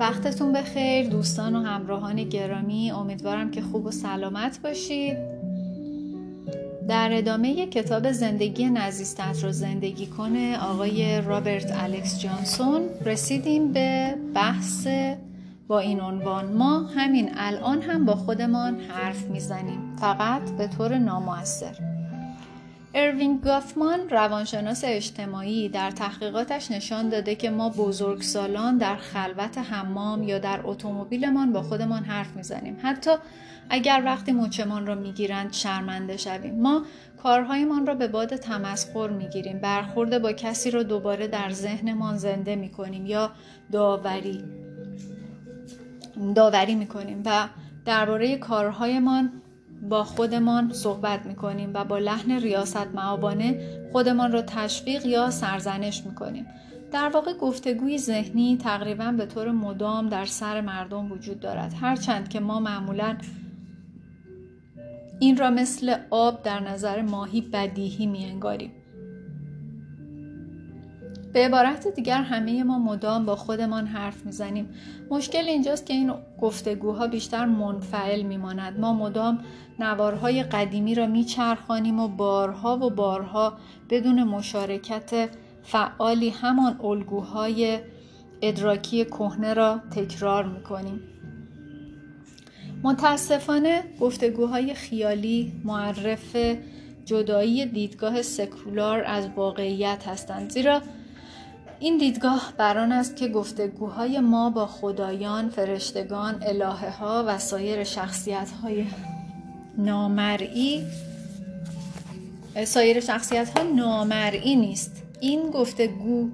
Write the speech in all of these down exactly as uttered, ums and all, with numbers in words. وقتتون بخیر دوستان و همراهان گرامی، امیدوارم که خوب و سلامت باشید. در ادامه کتاب زندگی نزیستت رو زندگی کنه آقای رابرت الکس جانسون رسیدیم به بحث با این عنوان ما همین الان هم با خودمان حرف میزنیم، فقط به طور نامؤثر. اروینگ گافمان، روانشناس اجتماعی، در تحقیقاتش نشان داده که ما بزرگسالان در خلوت حمام یا در اتومبیلمان با خودمان حرف میزنیم، حتی اگر وقتی مچمان را میگیرند شرمنده شویم. ما کارهایمان را به باد تمسخر میگیریم، برخورد با کسی را دوباره در ذهنمان زنده میکنیم یا داوری داوری میکنیم و درباره کارهایمان با خودمان صحبت میکنیم و با لحن ریاست معابانه خودمان را تشویق یا سرزنش میکنیم. در واقع گفتگوی ذهنی تقریباً به طور مدام در سر مردم وجود دارد، هرچند که ما معمولاً این را مثل آب در نظر ماهی بدیهی میانگاریم. به عبارت دیگر همه ما مدام با خودمان حرف میزنیم. مشکل اینجاست که این گفتگوها بیشتر منفعل میماند. ما مدام نوارهای قدیمی را میچرخانیم و بارها و بارها بدون مشارکت فعالی همان الگوهای ادراکی کهنه را تکرار میکنیم. متاسفانه گفتگوهای خیالی معرف جدایی دیدگاه سکولار از واقعیت هستند، زیرا این دیدگاه بر آن است که گفتگوهای ما با خدایان، فرشتگان، الهه‌ها و سایر شخصیت‌های نامرئی سایر شخصیت‌ها نامرئی نیست. این گفتگو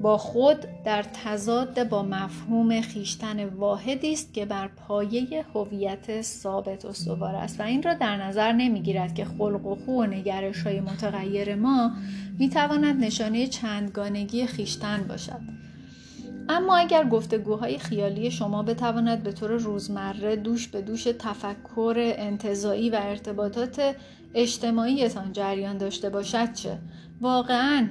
با خود در تضاد با مفهوم خیشتن واحدی است که بر پایه هویت ثابت استوار است و این را در نظر نمی‌گیرد که خلق و خو و نگرش‌های متغیر ما می‌تواند نشانه چندگانگی خیشتن باشد. اما اگر گفتگوهای خیالی شما بتواند به طور روزمره دوش به دوش تفکر انتزاعی و ارتباطات اجتماعیتان جریان داشته باشد چه؟ واقعاً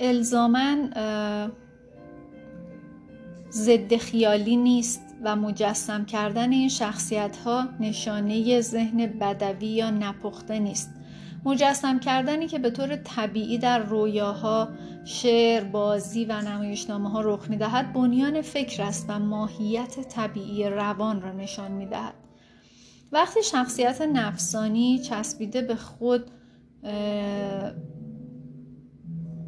الزامن ضد خیالی نیست و مجسم کردن این شخصیت‌ها نشانه ذهن بدوی یا نپخته نیست. مجسم کردنی که به طور طبیعی در رویاها، شعر، بازی و نمایشنامه‌ها رخ می‌دهد، بنیان فکر است و ماهیت طبیعی روان را نشان می‌دهد. وقتی شخصیت نفسانی چسبیده به خود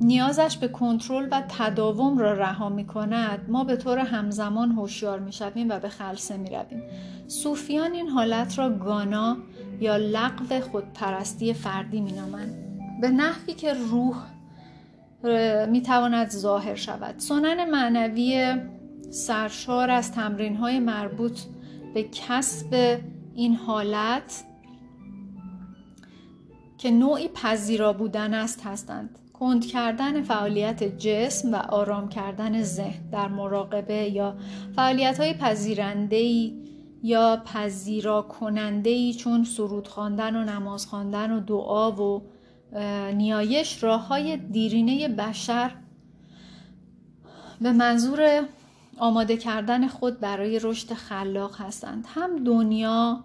نیازش به کنترل و تداوم را رها می‌کند، ما به طور همزمان هوشیار می‌شویم و به خلسه می‌رویم. صوفیان این حالت را گانا یا لغو خودپرستی فردی می‌نامند، به نحوی که روح می‌تواند ظاهر شود. سنن معنوی سرشار از تمرین‌های مربوط به کسب این حالت که نوعی پذیرا بودن است هستند. کند کردن فعالیت جسم و آرام کردن ذهن در مراقبه یا فعالیت‌های پذیرنده‌ای یا پذیرا کننده‌ای چون سرود خواندن و نماز خواندن و دعا و نیایش راه‌های دیرینه بشر به منظور آماده کردن خود برای رشد خلاق هستند. هم دنیا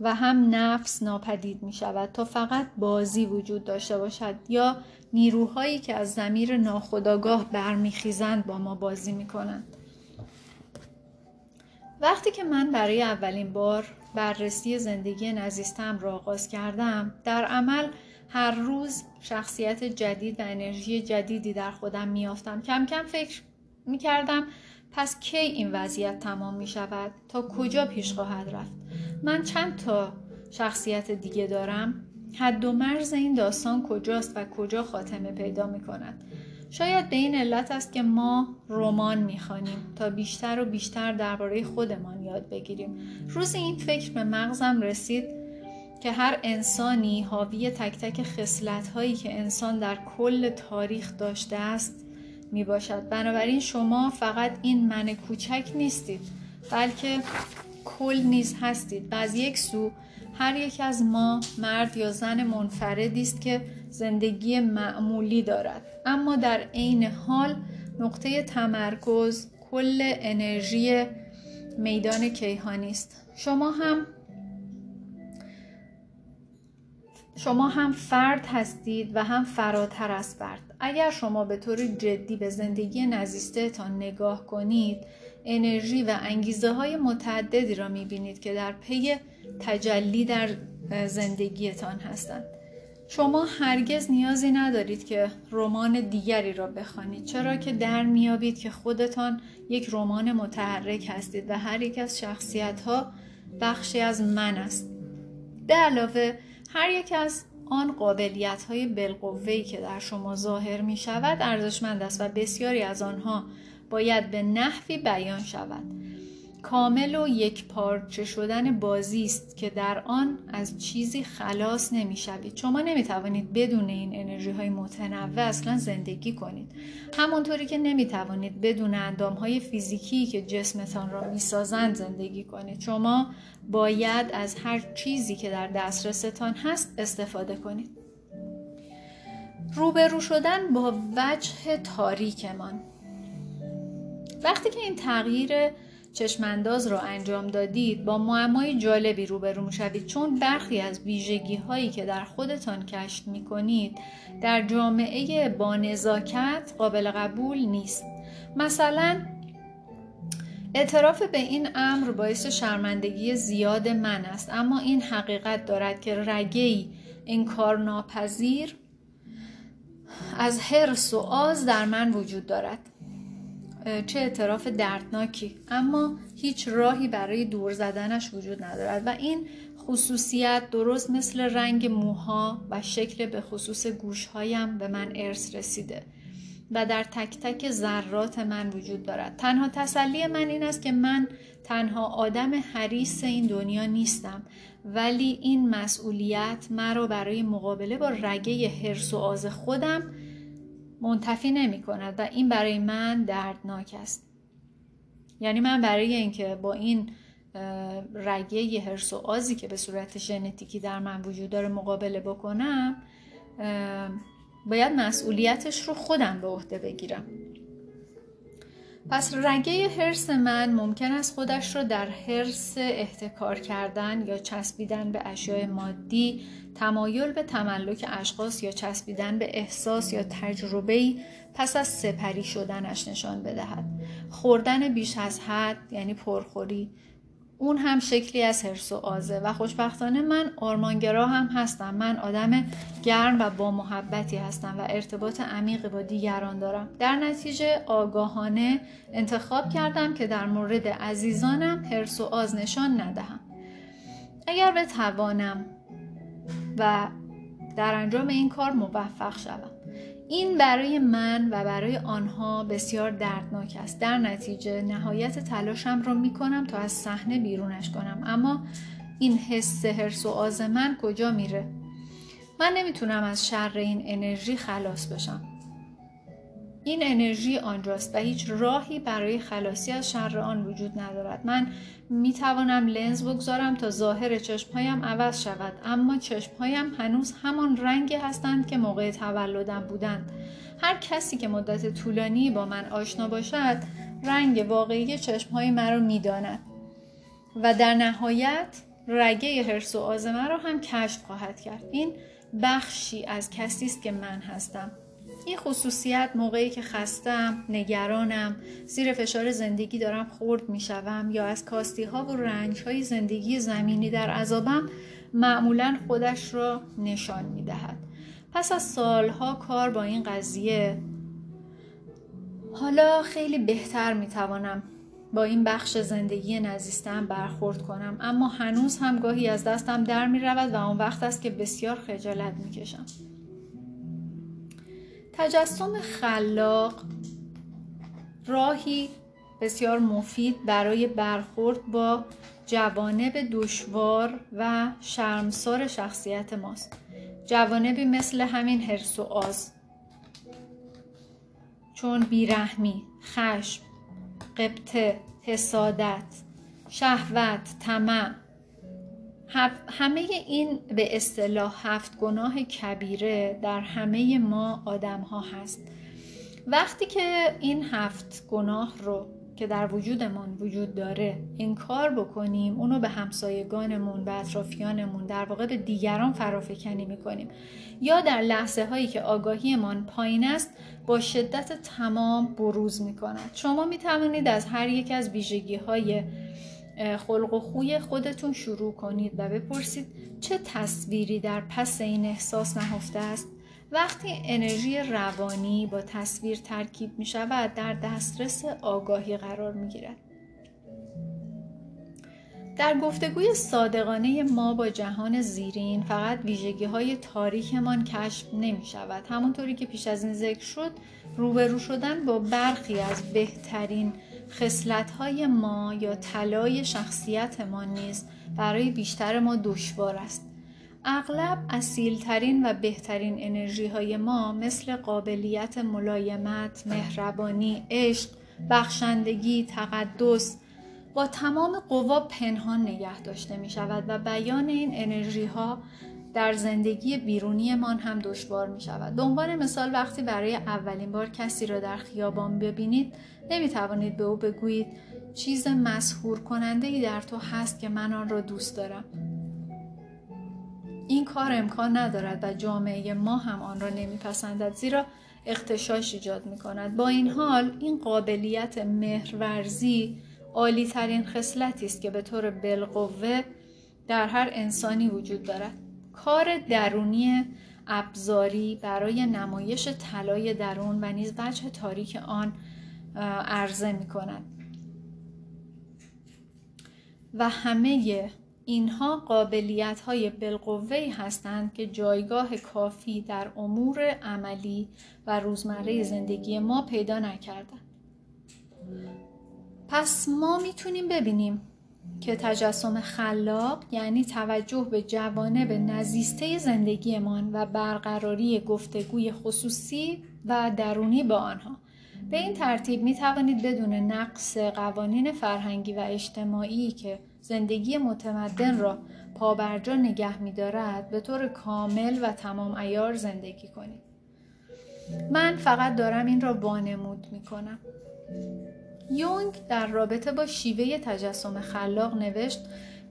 و هم نفس ناپدید می شود تا فقط بازی وجود داشته باشد یا نیروهایی که از ضمیر ناخودآگاه برمیخیزند با ما بازی می کنند. وقتی که من برای اولین بار بررسی زندگی نزیستم را آغاز کردم، در عمل هر روز شخصیت جدید و انرژی جدیدی در خودم میافتم. کم کم فکر می کردم پس کی این وضعیت تمام می شود؟ تا کجا پیش خواهد رفت؟ من چند تا شخصیت دیگه دارم؟ حد و مرز این داستان کجاست و کجا خاتمه پیدا می کند؟ شاید به این علت است که ما رمان می خوانیم تا بیشتر و بیشتر درباره خودمان یاد بگیریم. روزی این فکر به مغزم رسید که هر انسانی حاوی تک تک خصلت‌هایی که انسان در کل تاریخ داشته است می باشد. بنابراین شما فقط این من کوچک نیستید، بلکه کل نیز هستید و از یک سو هر یک از ما مرد یا زن منفردی است که زندگی معمولی دارد، اما در عین حال نقطه تمرکز کل انرژی میدان کیهانی است. شما هم شما هم فرد هستید و هم فراتر از فرد. اگر شما به طور جدی به زندگی نزیسته‌تان نگاه کنید، انرژی و انگیزه های متعددی را میبینید که در پی تجلی در زندگیتان هستند. شما هرگز نیازی ندارید که رمان دیگری را بخوانید، چرا که در میابید که خودتان یک رمان متحرک هستید و هر یک از شخصیت ها بخشی از من است. به علاوه هر یک از آن قابلیت های بالقوه‌ای که در شما ظاهر می شود ارزشمند است و بسیاری از آنها باید به نحوی بیان شود. کامل و یک پارچه شدن بازی است که در آن از چیزی خلاص نمی شوید. شما نمی توانید بدون این انرژی های متنوع اصلا زندگی کنید، همونطوری که نمی توانید بدون اندام های فیزیکی که جسمتان را می سازند زندگی کنید. شما باید از هر چیزی که در دسترستان هست استفاده کنید. روبرو شدن با وجه تاریکمان. وقتی که این تغییر چشمانداز را انجام دادید، با معمای جالبی روبرو می‌شوید، چون برخی از ویژگی‌هایی که در خودتان کشف می‌کنید در جامعه با نزاکت قابل قبول نیست. مثلا اعتراف به این امر باعث شرمندگی زیاد من است، اما این حقیقت دارد که رگه‌ای انکارناپذیر از حرص و آز در من وجود دارد. چه اعتراف دردناکی، اما هیچ راهی برای دور زدنش وجود ندارد و این خصوصیت درست مثل رنگ موها و شکل به خصوص گوشهایم به من ارث رسیده و در تک تک ذرات من وجود دارد. تنها تسلی من این است که من تنها آدم حریص این دنیا نیستم، ولی این مسئولیت مرا برای مقابله با رگه حرص و آز خودم منتفی نمی کند و این برای من دردناک است. یعنی من برای اینکه با این رگه یه حرص و آزی که به صورت ژنتیکی در من وجود داره مقابله بکنم، باید مسئولیتش رو خودم به عهده بگیرم. پس رگه حرص من ممکن است خودش را در حرص احتکار کردن یا چسبیدن به اشیاء مادی، تمایل به تملک اشخاص یا چسبیدن به احساس یا تجربه‌ای پس از سپری شدنش نشان بدهد. خوردن بیش از حد یعنی پرخوری، اون هم شکلی از حرص و آزه و خوشبختانه من آرمانگرا هم هستم. من آدم گرم و با محبتی هستم و ارتباط عمیقی با دیگران دارم. در نتیجه آگاهانه انتخاب کردم که در مورد عزیزانم حرص و آز نشان ندهم. اگر بتوانم و در انجام این کار موفق شدم، این برای من و برای آنها بسیار دردناک است. در نتیجه نهایت تلاشم را می کنم تا از صحنه بیرونش کنم، اما این حس حرص و آز من کجا میره؟ من نمیتونم از شر این انرژی خلاص بشم. این انرژی آنجاست و هیچ راهی برای خلاصی از شر آن وجود ندارد. من میتوانم لنز بگذارم تا ظاهر چشمهایم عوض شود، اما چشمهایم هنوز همان رنگی هستند که موقع تولدم بودند. هر کسی که مدت طولانی با من آشنا باشد، رنگ واقعی چشمهای مرا میداند و در نهایت رگه حرص و آز مرا هم کشف خواهد کرد. این بخشی از کسی است که من هستم. این خصوصیت موقعی که خستم، نگرانم، زیر فشار زندگی دارم خرد میشوم یا از کاستی ها و رنج های زندگی زمینی در عذابم، معمولا خودش را نشان میدهد. پس از سالها کار با این قضیه، حالا خیلی بهتر میتوانم با این بخش زندگی نزیستم برخورد کنم، اما هنوز هم گاهی از دستم در میرود و آن وقت است که بسیار خجالت میکشم. تجسم خلاق راهی بسیار مفید برای برخورد با جوانب دشوار و شرمسار شخصیت ماست. جوانبی مثل همین حرص و آز، چون بیرحمی، خشم، غبطه، حسادت، شهوت، طمع، همه این به اصطلاح هفت گناه کبیره در همه ما آدم ها هست. وقتی که این هفت گناه رو که در وجودمون وجود داره انکار بکنیم، اونو به همسایگانمون، به اطرافیانمون، در واقع به دیگران فرافکنی میکنیم، یا در لحظه هایی که آگاهیمون پایین است با شدت تمام بروز میکند. شما میتوانید از هر یک از ویژگی های خلق و خوی خودتون شروع کنید و بپرسید چه تصویری در پس این احساس نهفته است. وقتی انرژی روانی با تصویر ترکیب می شود، در دسترس آگاهی قرار می گیرد. در گفتگوی صادقانه ما با جهان زیرین فقط ویژگی های تاریکمان کشف نمی شود. همونطوری که پیش از این ذکر شد، روبرو شدن با برخی از بهترین خصلت‌های ما یا طلای شخصیت ما نیز برای بیشتر ما دشوار است. اغلب اصیلترین و بهترین انرژی‌های ما مثل قابلیت ملایمت، مهربانی، عشق، بخشندگی، تقدس با تمام قوا پنهان نگه داشته می شود و بیان این انرژی‌ها در زندگی بیرونی ما هم دشوار می شود. به عنوان مثال، وقتی برای اولین بار کسی را در خیابان ببینید، نمی توانید به او بگویید چیز مسحور کننده‌ای در تو هست که من آن را دوست دارم. این کار امکان ندارد و جامعه ما هم آن را نمیپسندد، زیرا اغتشاش ایجاد میکند. با این حال، این قابلیت مهرورزی عالی ترین خصلتی است که به طور بالقوه در هر انسانی وجود دارد. کار درونی ابزاری برای نمایش طلای درون و نیز وجه تاریک آن عرضه میکند و همه اینها قابلیت‌های بالقوه‌ای هستند که جایگاه کافی در امور عملی و روزمره زندگی ما پیدا نکردند. پس ما میتونیم ببینیم که تجسم خلاق یعنی توجه به جوانب نزیسته زندگیمان و برقراری گفتگوی خصوصی و درونی با آنها. به این ترتیب میتوانید بدون نقص قوانین فرهنگی و اجتماعی که زندگی متمدن را پابرجا نگه می‌دارد به طور کامل و تمام عیار زندگی کنید. من فقط دارم این را وانمود می‌کنم. یونگ در رابطه با شیوه تجسم خلاق نوشت: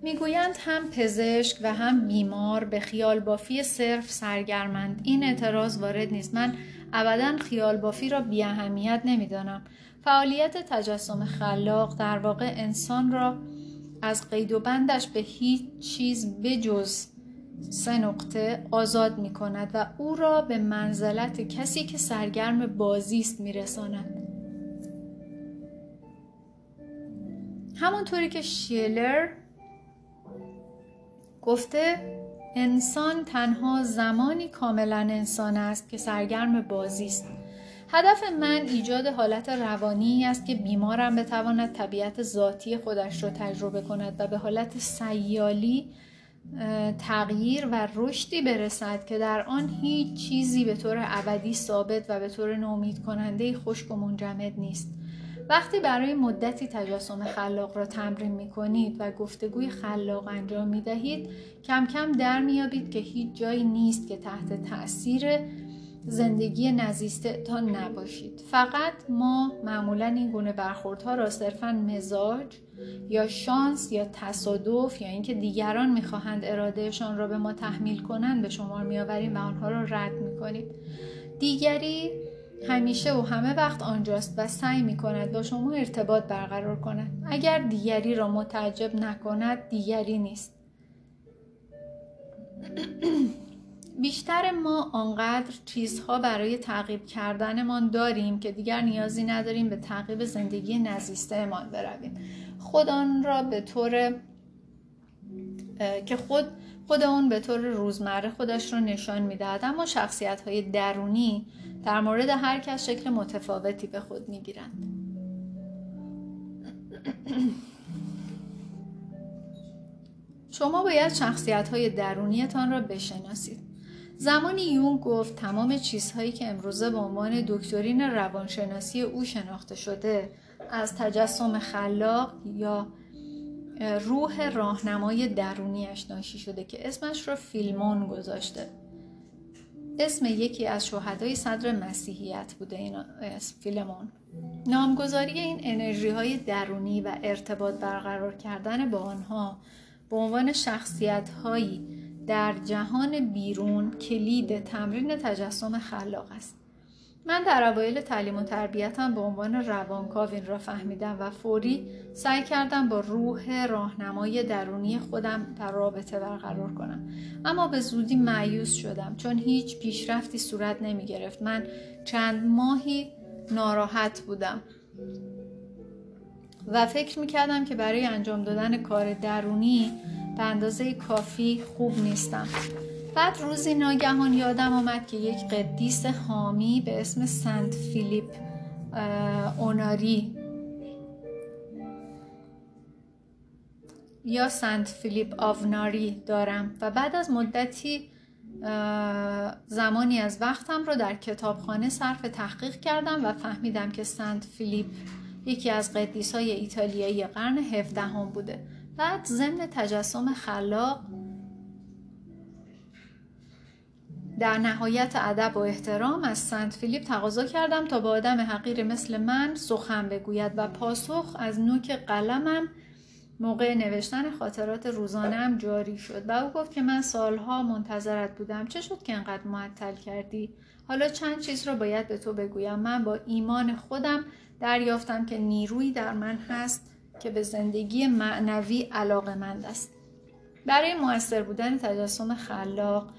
میگویند هم پزشک و هم بیمار به خیال بافی صرف سرگرمند. این اعتراض وارد نیست. من ابداً خیال بافی را بی اهمیت نمی‌دانم. فعالیت تجسم خلاق در واقع انسان را از قید و بندش به هیچ چیز بجز سه نقطه آزاد می کند و او را به منزلت کسی که سرگرم بازیست می رساند. همانطوری که شیلر گفته، انسان تنها زمانی کاملا انسان است که سرگرم بازیست. هدف من ایجاد حالت روانی است که بیمارم بتواند طبیعت ذاتی خودش را تجربه کند و به حالت سیالی تغییر و رشدی برسد که در آن هیچ چیزی به طور ابدی ثابت و به طور نومید کننده خشک و منجمد نیست. وقتی برای مدتی تجسم خلاق را تمرین می کنید و گفتگوی خلاق انجام می دهید، کم کم در میابید که هیچ جایی نیست که تحت تأثیر زندگی نزیسته تا نباشید. فقط ما معمولا این گونه برخوردها را صرفاً مزاج یا شانس یا تصادف یا اینکه دیگران میخواهند ارادهشان را به ما تحمیل کنند به شمار میآوریم و آنها را رد میکنیم. دیگری همیشه و همه وقت آنجاست و سعی میکند با شما ارتباط برقرار کند. اگر دیگری را متعجب نکند، دیگری نیست. بیشتر ما آنقدر چیزها برای تعقیب کردنمان داریم که دیگر نیازی نداریم به تعقیب زندگی نزیسته ما برویم. خود آن را به طور که خود خود آن به طور روزمره خودش را نشان می‌دهد، اما شخصیت‌های درونی در مورد هر کس شکل متفاوتی به خود می‌گیرند. شما باید شخصیت‌های درونی‌تان را بشناسید. زمانی یونگ گفت تمام چیزهایی که امروزه به عنوان دکترین روانشناسی او شناخته شده از تجسم خلاق یا روح راهنمای درونیش ناشی شده که اسمش رو فیلمون گذاشته. اسم یکی از شهدای صدر مسیحیت بوده این اسم فیلمون. نامگذاری این انرژی‌های درونی و ارتباط برقرار کردن با آنها به عنوان شخصیت‌هایی در جهان بیرون کلید تمرین تجسم خلاق است. من در اوایل تعلیم و تربیتم به عنوان روانکاو این را فهمیدم و فوری سعی کردم با روح راهنمای درونی خودم در رابطه برقرار کنم، اما به زودی مایوس شدم چون هیچ پیشرفتی صورت نمی گرفت. من چند ماهی ناراحت بودم و فکر می کردم که برای انجام دادن کار درونی به اندازه کافی خوب نیستم. بعد روزی ناگهان یادم آمد که یک قدیس حامی به اسم سنت فیلیپ اوناری یا سنت فیلیپ آوناری دارم و بعد از مدتی زمانی از وقتم رو در کتابخانه صرف تحقیق کردم و فهمیدم که سنت فیلیپ یکی از قدیس‌های ایتالیایی قرن هفدهم بوده. بعد ضمن تجسم خلاق در نهایت ادب و احترام از سنت فیلیپ تقاضا کردم تا با آدم حقیر مثل من سخن بگوید و پاسخ از نوک قلمم موقع نوشتن خاطرات روزانه‌ام جاری شد و او گفت که من سالها منتظرت بودم، چه شد که انقدر معطل کردی؟ حالا چند چیز را باید به تو بگویم. من با ایمان خودم دریافتم که نیرویی در من هست که به زندگی معنوی علاقه‌مند است. برای مؤثر بودن تجسم خلاق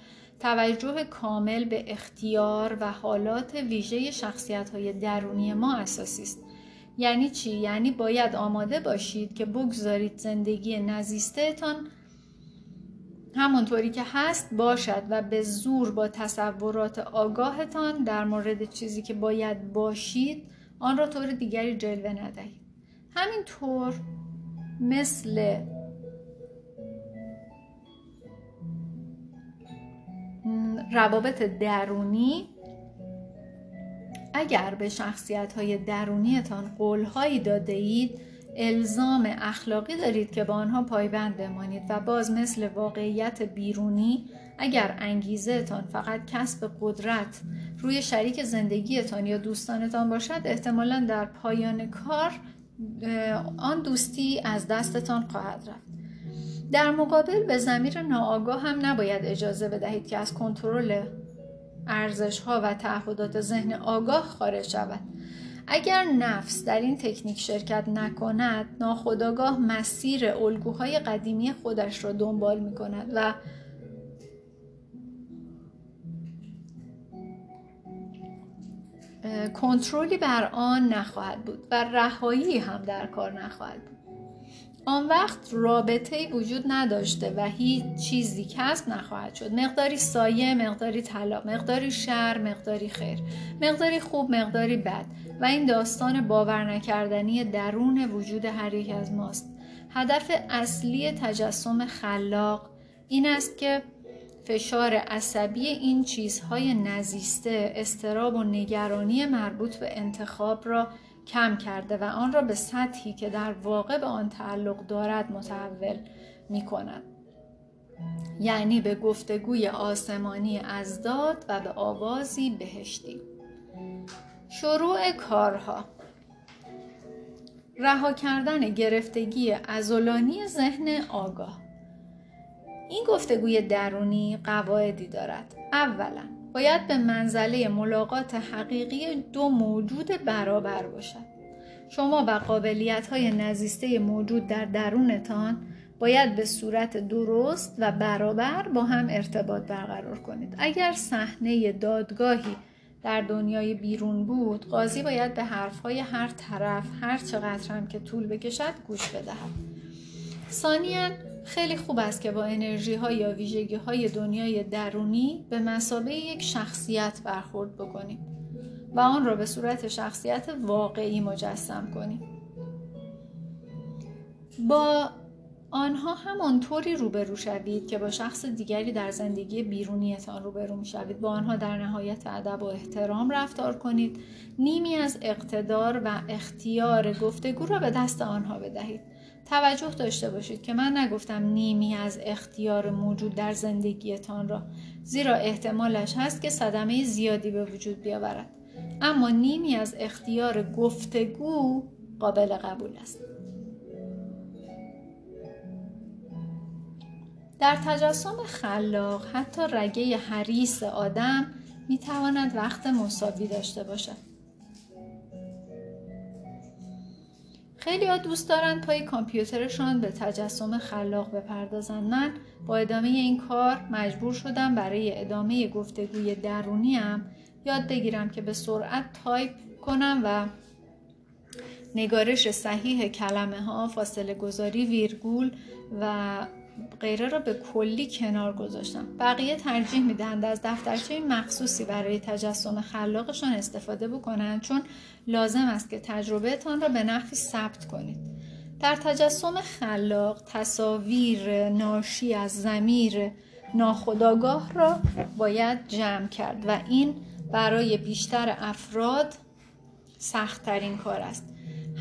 توجه کامل به اختیار و حالات ویژه شخصیت‌های درونی ما اساسی است. یعنی چی؟ یعنی باید آماده باشید که بگذارید زندگی نزیسته‌تان همونطوری که هست باشد و به زور با تصورات آگاهتان در مورد چیزی که باید باشید آن را طور دیگری جلوه ندهید. همینطور مثل روابط درونی، اگر به شخصیت‌های درونیتان قول‌هایی داده اید الزام اخلاقی دارید که با آنها پایبند بمانید و باز مثل واقعیت بیرونی اگر انگیزه‌تان فقط کسب قدرت روی شریک زندگیتان یا دوستانتان باشد احتمالاً در پایان کار آن دوستی از دستتان خواهد رفت. در مقابل به ضمیر ناآگاه هم نباید اجازه بدهید که از کنترل ارزش‌ها و تعهدات ذهن آگاه خارج شود. اگر نفس در این تکنیک شرکت نکند، ناخودآگاه مسیر الگوهای قدیمی خودش را دنبال می‌کند و کنترلی بر آن نخواهد بود و رهایی هم در کار نخواهد بود. آن وقت رابطه‌ای وجود نداشته و هیچ چیزی کسب نخواهد شد. مقداری سایه، مقداری طلا، مقداری شر، مقداری خیر، مقداری خوب، مقداری بد و این داستان باور نکردنی درون وجود هر یک از ماست. هدف اصلی تجسم خلاق این است که فشار عصبی این چیزهای نزیسته، اضطراب و نگرانی مربوط به انتخاب را کم کرده و آن را به سطحی که در واقع به آن تعلق دارد متحول می کند. یعنی به گفتگوی آسمانی ازداد و به آوازی بهشتی. شروع کارها: رها کردن گرفتگی عضلانی ذهن آگاه. این گفتگوی درونی قواعدی دارد. اولاً باید به منزله ملاقات حقیقی دو موجود برابر باشد. شما و قابلیت‌های نزیسته موجود در درونتان باید به صورت درست و برابر با هم ارتباط برقرار کنید. اگر صحنه دادگاهی در دنیای بیرون بود، قاضی باید به حرف‌های هر طرف هر چقدر هم که طول بکشد گوش بدهد. ثانیاً خیلی خوب است که با انرژی‌ها یا ویژگی‌های دنیای درونی به مثابه یک شخصیت برخورد بکنید و آن را به صورت شخصیت واقعی مجسم کنید. با آنها همانطوری روبرو شوید که با شخص دیگری در زندگی بیرونیتان روبرو می‌شوید. با آنها در نهایت ادب و احترام رفتار کنید. نیمی از اقتدار و اختیار گفتگو را به دست آنها بدهید. توجه داشته باشید که من نگفتم نیمی از اختیار موجود در زندگیتان را، زیرا احتمالش هست که صدمه زیادی به وجود بیاورد، اما نیمی از اختیار گفتگو قابل قبول است. در تجسم خلاق حتی رگه حریص آدم می تواند وقت مساوی داشته باشد. خیلی ها دوست دارن پای کامپیوترشان به تجسم خلاق بپردازن. من با ادامه این کار مجبور شدم برای ادامه گفتگوی درونیم یاد بگیرم که به سرعت تایپ کنم و نگارش صحیح کلمه ها، فاصله گذاری، ویرگول و غیره را به کلی کنار گذاشتم. بقیه ترجیح میدن از دفترچه مخصوصی برای تجسم خلاقشان استفاده بکنن، چون لازم است که تجربه تان را به نحوی ثبت کنید. در تجسم خلاق تصاویر ناشی از ضمیر ناخودآگاه را باید جمع کرد و این برای بیشتر افراد سخت‌ترین کار است.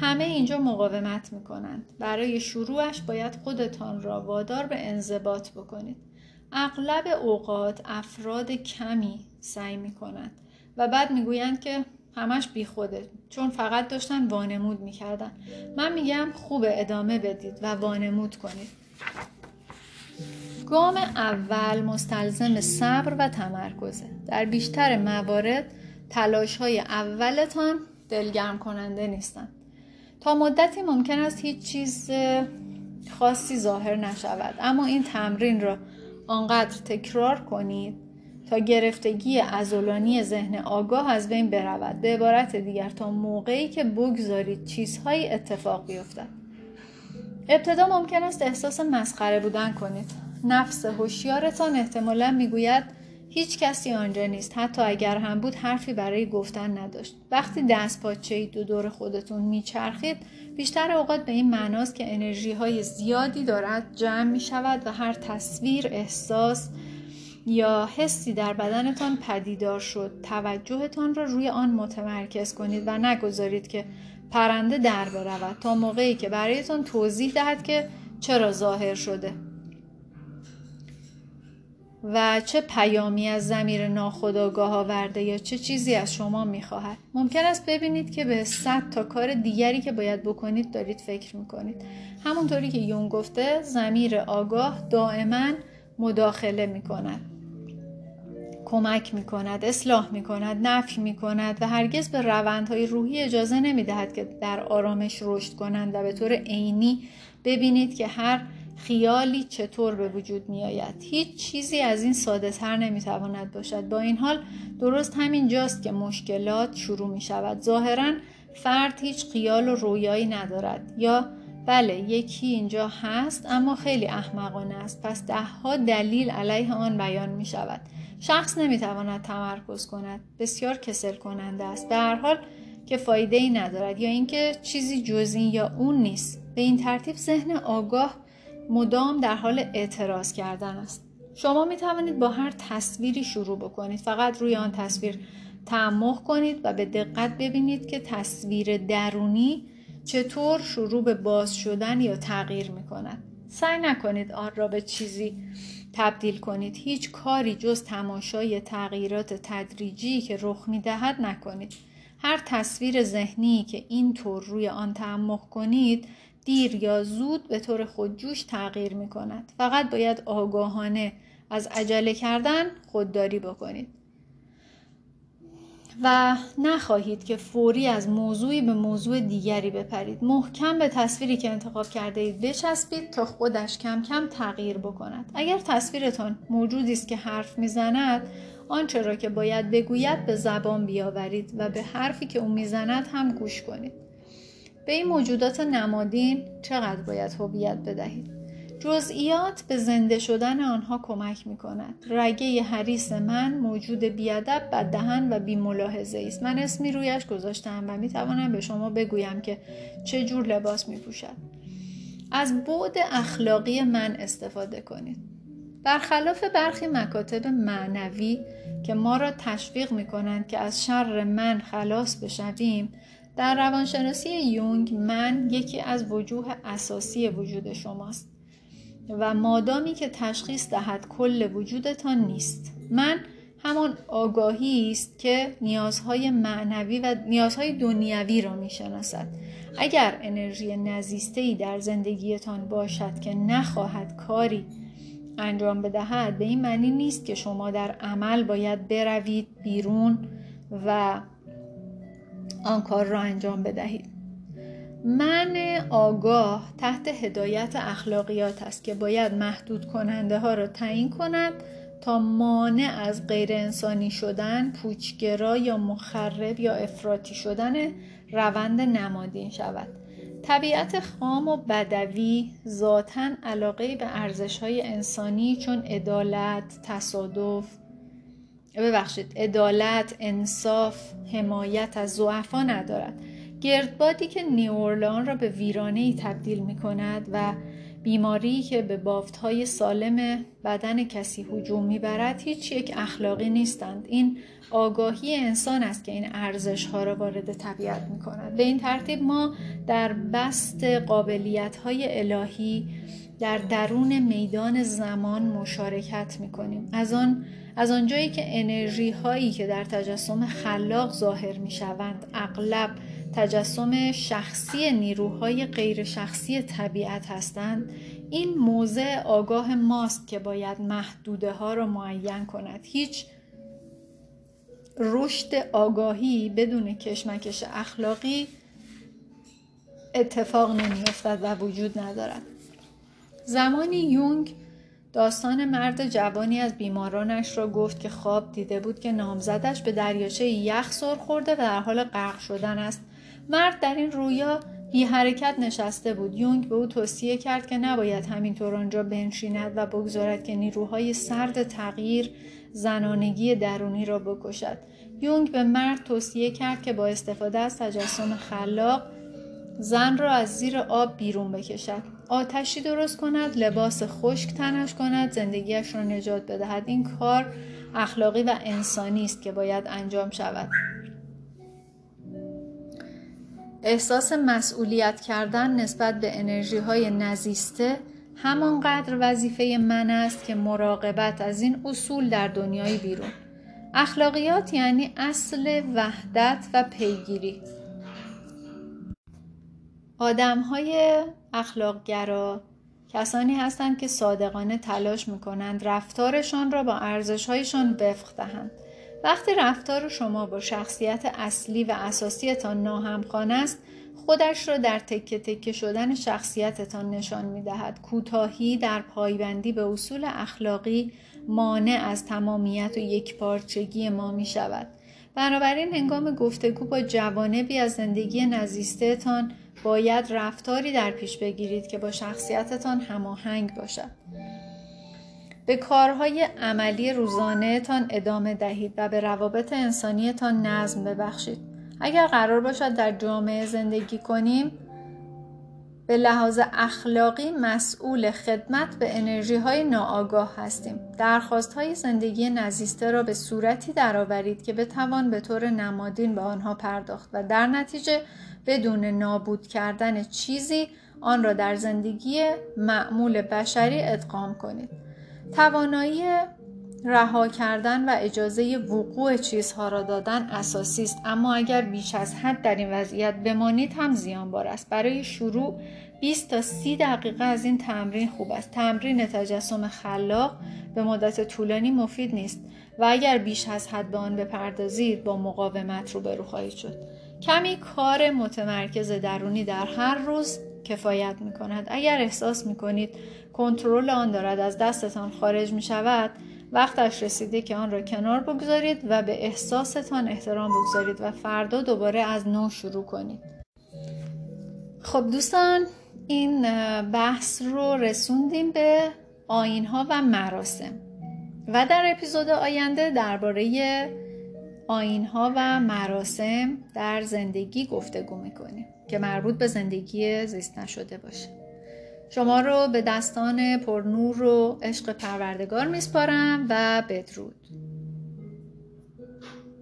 همه اینجا مقاومت میکنند. برای شروعش باید خودتان را وادار به انضباط بکنید. اغلب اوقات افراد کمی سعی میکنند و بعد میگویند که همش بی خوده، چون فقط داشتن وانمود میکردن. من میگم خوب ادامه بدید و وانمود کنید. گام اول مستلزم صبر و تمرکزه. در بیشتر موارد تلاش‌های اولتان دلگرم کننده نیستند. تا مدتی ممکن است هیچ چیز خاصی ظاهر نشود، اما این تمرین را آنقدر تکرار کنید تا گرفتگی عضلانی ذهن آگاه از بین برود. به عبارت دیگر، تا موقعی که بگذارید چیزهای اتفاق بیفتد. ابتدا ممکن است احساس مسخره بودن کنید. نفس هوشیارتان احتمالاً میگوید هیچ کسی آنجا نیست، حتی اگر هم بود حرفی برای گفتن نداشت. وقتی دست پاچه‌ای دو دور خودتون میچرخید، بیشتر اوقات به این معناست که انرژی‌های زیادی دارد جمع می‌شود و هر تصویر، احساس یا حسی در بدنتان پدیدار شد. توجهتان را روی آن متمرکز کنید و نگذارید که پرنده در برود تا موقعی که برایتان توضیح دهد که چرا ظاهر شده و چه پیامی از ضمیر ناخودآگاه آورده یا چه چیزی از شما میخواهد. ممکن است ببینید که به صد تا کار دیگری که باید بکنید دارید فکر میکنید. همونطوری که یون گفته، ضمیر آگاه دائما مداخله میکند، کمک میکند، اصلاح میکند، نفی میکند و هرگز به روندهای روحی اجازه نمیدهد که در آرامش رشد کنند و به طور عینی ببینید که هر خیالی چطور به وجود می آید. هیچ چیزی از این ساده تر نمی تواند باشد. با این حال درست همین جاست که مشکلات شروع می شود. ظاهرا فرد هیچ خیال و رویایی ندارد، یا بله یکی اینجا هست اما خیلی احمقانه است، پس ده ها دلیل علیه آن بیان می شود. شخص نمی تواند تمرکز کند، بسیار کسل کننده است. به هر حال که فایده ای ندارد، یا اینکه چیزی جز این یا اون نیست. به این ترتیب ذهن آگاه مدام در حال اعتراض کردن است. شما می توانید با هر تصویری شروع بکنید. فقط روی آن تصویر تعمق کنید و به دقت ببینید که تصویر درونی چطور شروع به باز شدن یا تغییر می کند. سعی نکنید آن را به چیزی تبدیل کنید. هیچ کاری جز تماشای تغییرات تدریجی که رخ می دهد نکنید. هر تصویر ذهنی که اینطور روی آن تعمق کنید، دیر یا زود به طور خودجوش تغییر می کند. فقط باید آگاهانه از عجله کردن خودداری بکنید و نخواهید که فوری از موضوعی به موضوع دیگری بپرید. محکم به تصویری که انتخاب کرده اید بچسبید تا خودش کم کم تغییر بکند. اگر تصویرتان موجودی است که حرف میزند، آنچه را که باید بگوید به زبان بیاورید و به حرفی که او میزند هم گوش کنید. به این موجودات نمادین چقدر باید هویت بدهید؟ جزئیات به زنده شدن آنها کمک می‌کند. رگه حریص من موجود بی‌ادب، بددهن و بی‌ملاحظه است. من اسمی رویش گذاشتم و می‌توانم به شما بگویم که چه جور لباس می‌پوشد. از بعد اخلاقی من استفاده کنید. برخلاف برخی مکاتب معنوی که ما را تشویق می‌کنند که از شر من خلاص بشویم، در روانشناسی یونگ، من یکی از وجوه اساسی وجود شماست و مادامی که تشخیص دهد کل وجودتان نیست. من همان آگاهی است که نیازهای معنوی و نیازهای دنیوی را می‌شناسد. اگر انرژی نزیسته‌ای در زندگیتان باشد که نخواهد کاری انجام بدهد، به این معنی نیست که شما در عمل باید بروید بیرون و آن کار را انجام بدهید. من آگاه تحت هدایت اخلاقیات است که باید محدود کننده ها را تعیین کند تا مانع از غیر انسانی شدن، پوچگرا یا مخرب یا افراطی شدن روند نمادین شود. طبیعت خام و بدوی ذاتاً علاقه به ارزش‌های انسانی چون عدالت، تصادف، ببخشید، عدالت، انصاف، حمایت از ضعفا ندارد. گردبادی که نیورلان را به ویرانه‌ای تبدیل می‌کند و بیماری که به بافت‌های سالم بدن کسی هجوم می‌برد، هیچ یک اخلاقی نیستند. این آگاهی انسان است که این ارزش‌ها را وارد طبیعت می‌کند. به این ترتیب ما در بست قابلیت‌های الهی در درون میدان زمان مشارکت می‌کنیم. از آن از آنجایی که انرژی‌هایی که در تجسم خلاق ظاهر می‌شوند، اغلب تجسم شخصی نیروهای غیر شخصی طبیعت هستند، این موضع آگاه ماست که باید محدوده ها را معین کند. هیچ رشد آگاهی بدون کشمکش اخلاقی اتفاق نمی‌افتد و وجود ندارد. زمانی یونگ داستان مرد جوانی از بیمارانش را گفت که خواب دیده بود که نامزدش به دریاچه یخ سر خورده و در حال غرق شدن است. مرد در این رویا بی حرکت نشسته بود. یونگ به او توصیه کرد که نباید همینطور آنجا بنشیند و بگذارد که نیروهای سرد تغییر زنانگی درونی را بکشد. یونگ به مرد توصیه کرد که با استفاده از تجسم خلاق زن را از زیر آب بیرون بکشد، آتشی درست کند، لباس خشک تنش کند، زندگیش را نجات بدهد. این کار اخلاقی و انسانی است که باید انجام شود. احساس مسئولیت کردن نسبت به انرژی‌های نزیسته همانقدر وظیفه من است که مراقبت از این اصول در دنیای بیرون. اخلاقیات یعنی اصل وحدت و پیگیری. آدم‌های اخلاق‌گرا کسانی هستند که صادقانه تلاش می‌کنند رفتارشان را با ارزش‌هایشان وفق دهند. وقتی رفتار شما با شخصیت اصلی و اساسیتان ناهمخوان است، خودش را در تکه تکه شدن شخصیتتان نشان می‌دهد. کوتاهی در پایبندی به اصول اخلاقی مانع از تمامیت و یکپارچگی ما می‌شود. بنابراین هنگام گفتگو با جوانبی از زندگی نزیسته‌تان باید رفتاری در پیش بگیرید که با شخصیتتان هماهنگ باشد. به کارهای عملی روزانه تان ادامه دهید و به روابط انسانی تان نظم ببخشید. اگر قرار باشد در جامعه زندگی کنیم، به لحاظ اخلاقی مسئول خدمت به انرژی‌های ناآگاه هستیم. درخواست‌های زندگی نزیسته را به صورتی درآورید که بتوان به طور نمادین به آنها پرداخت و در نتیجه بدون نابود کردن چیزی آن را در زندگی معمول بشری ادغام کنید. توانایی رها کردن و اجازه وقوع چیزها را دادن اساسی است، اما اگر بیش از حد در این وضعیت بمانید هم زیانبار است. برای شروع بیست تا سی دقیقه از این تمرین خوب است. تمرین تجسم خلاق به مدت طولانی مفید نیست و اگر بیش از حد به آن بپردازید با مقاومت روبرو خواهید شد. کمی کار متمرکز درونی در هر روز کفایت می‌کند. اگر احساس می‌کنید کنترل آن دارد از دستتان خارج می‌شود، وقتش رسیده که آن را کنار بگذارید و به احساستان احترام بگذارید و فردا دوباره از نو شروع کنید. خب دوستان، این بحث رو رسوندیم به آیین‌ها و مراسم و در اپیزود آینده درباره آیین‌ها و مراسم در زندگی گفتگو می‌کنیم که مربوط به زندگی زیست نشده باشه. شما رو به دستان پرنور و عشق پروردگار میسپارم و بدرود.